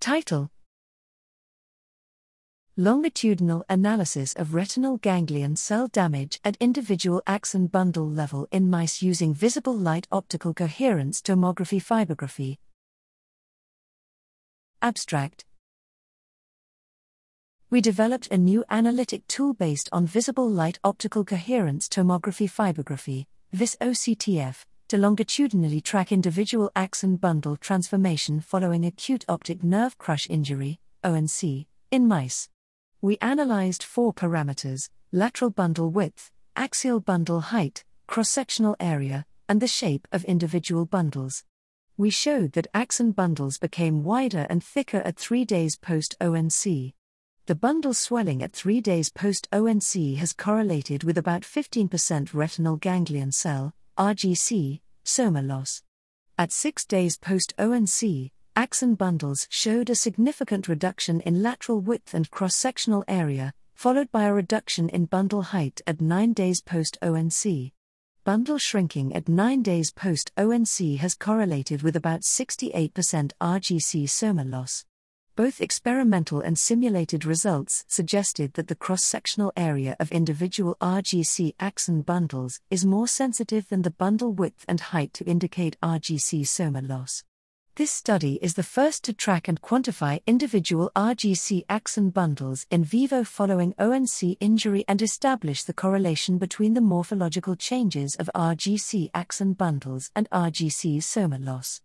Title: Longitudinal Analysis of Retinal Ganglion Cell Damage at Individual Axon Bundle Level in Mice Using Visible Light Optical Coherence Tomography Fibrography. Abstract: We developed a new analytic tool based on visible light optical coherence tomography fibrography, vis-OCTF, to longitudinally track individual axon bundle transformation following acute optic nerve crush injury, ONC, in mice. We analyzed four parameters: lateral bundle width, axial bundle height, cross-sectional area, and the shape of individual bundles. We showed that axon bundles became wider and thicker at 3 days post-ONC. The bundle swelling at 3 days post-ONC has correlated with about 15% retinal ganglion cell, RGC, soma loss. At 6 days post-ONC, axon bundles showed a significant reduction in lateral width and cross-sectional area, followed by a reduction in bundle height at 9 days post-ONC. Bundle shrinking at 9 days post-ONC has correlated with about 68% RGC soma loss. Both experimental and simulated results suggested that the cross-sectional area of individual RGC axon bundles is more sensitive than the bundle width and height to indicate RGC soma loss. This study is the first to track and quantify individual RGC axon bundles in vivo following ONC injury and establish the correlation between the morphological changes of RGC axon bundles and RGC soma loss.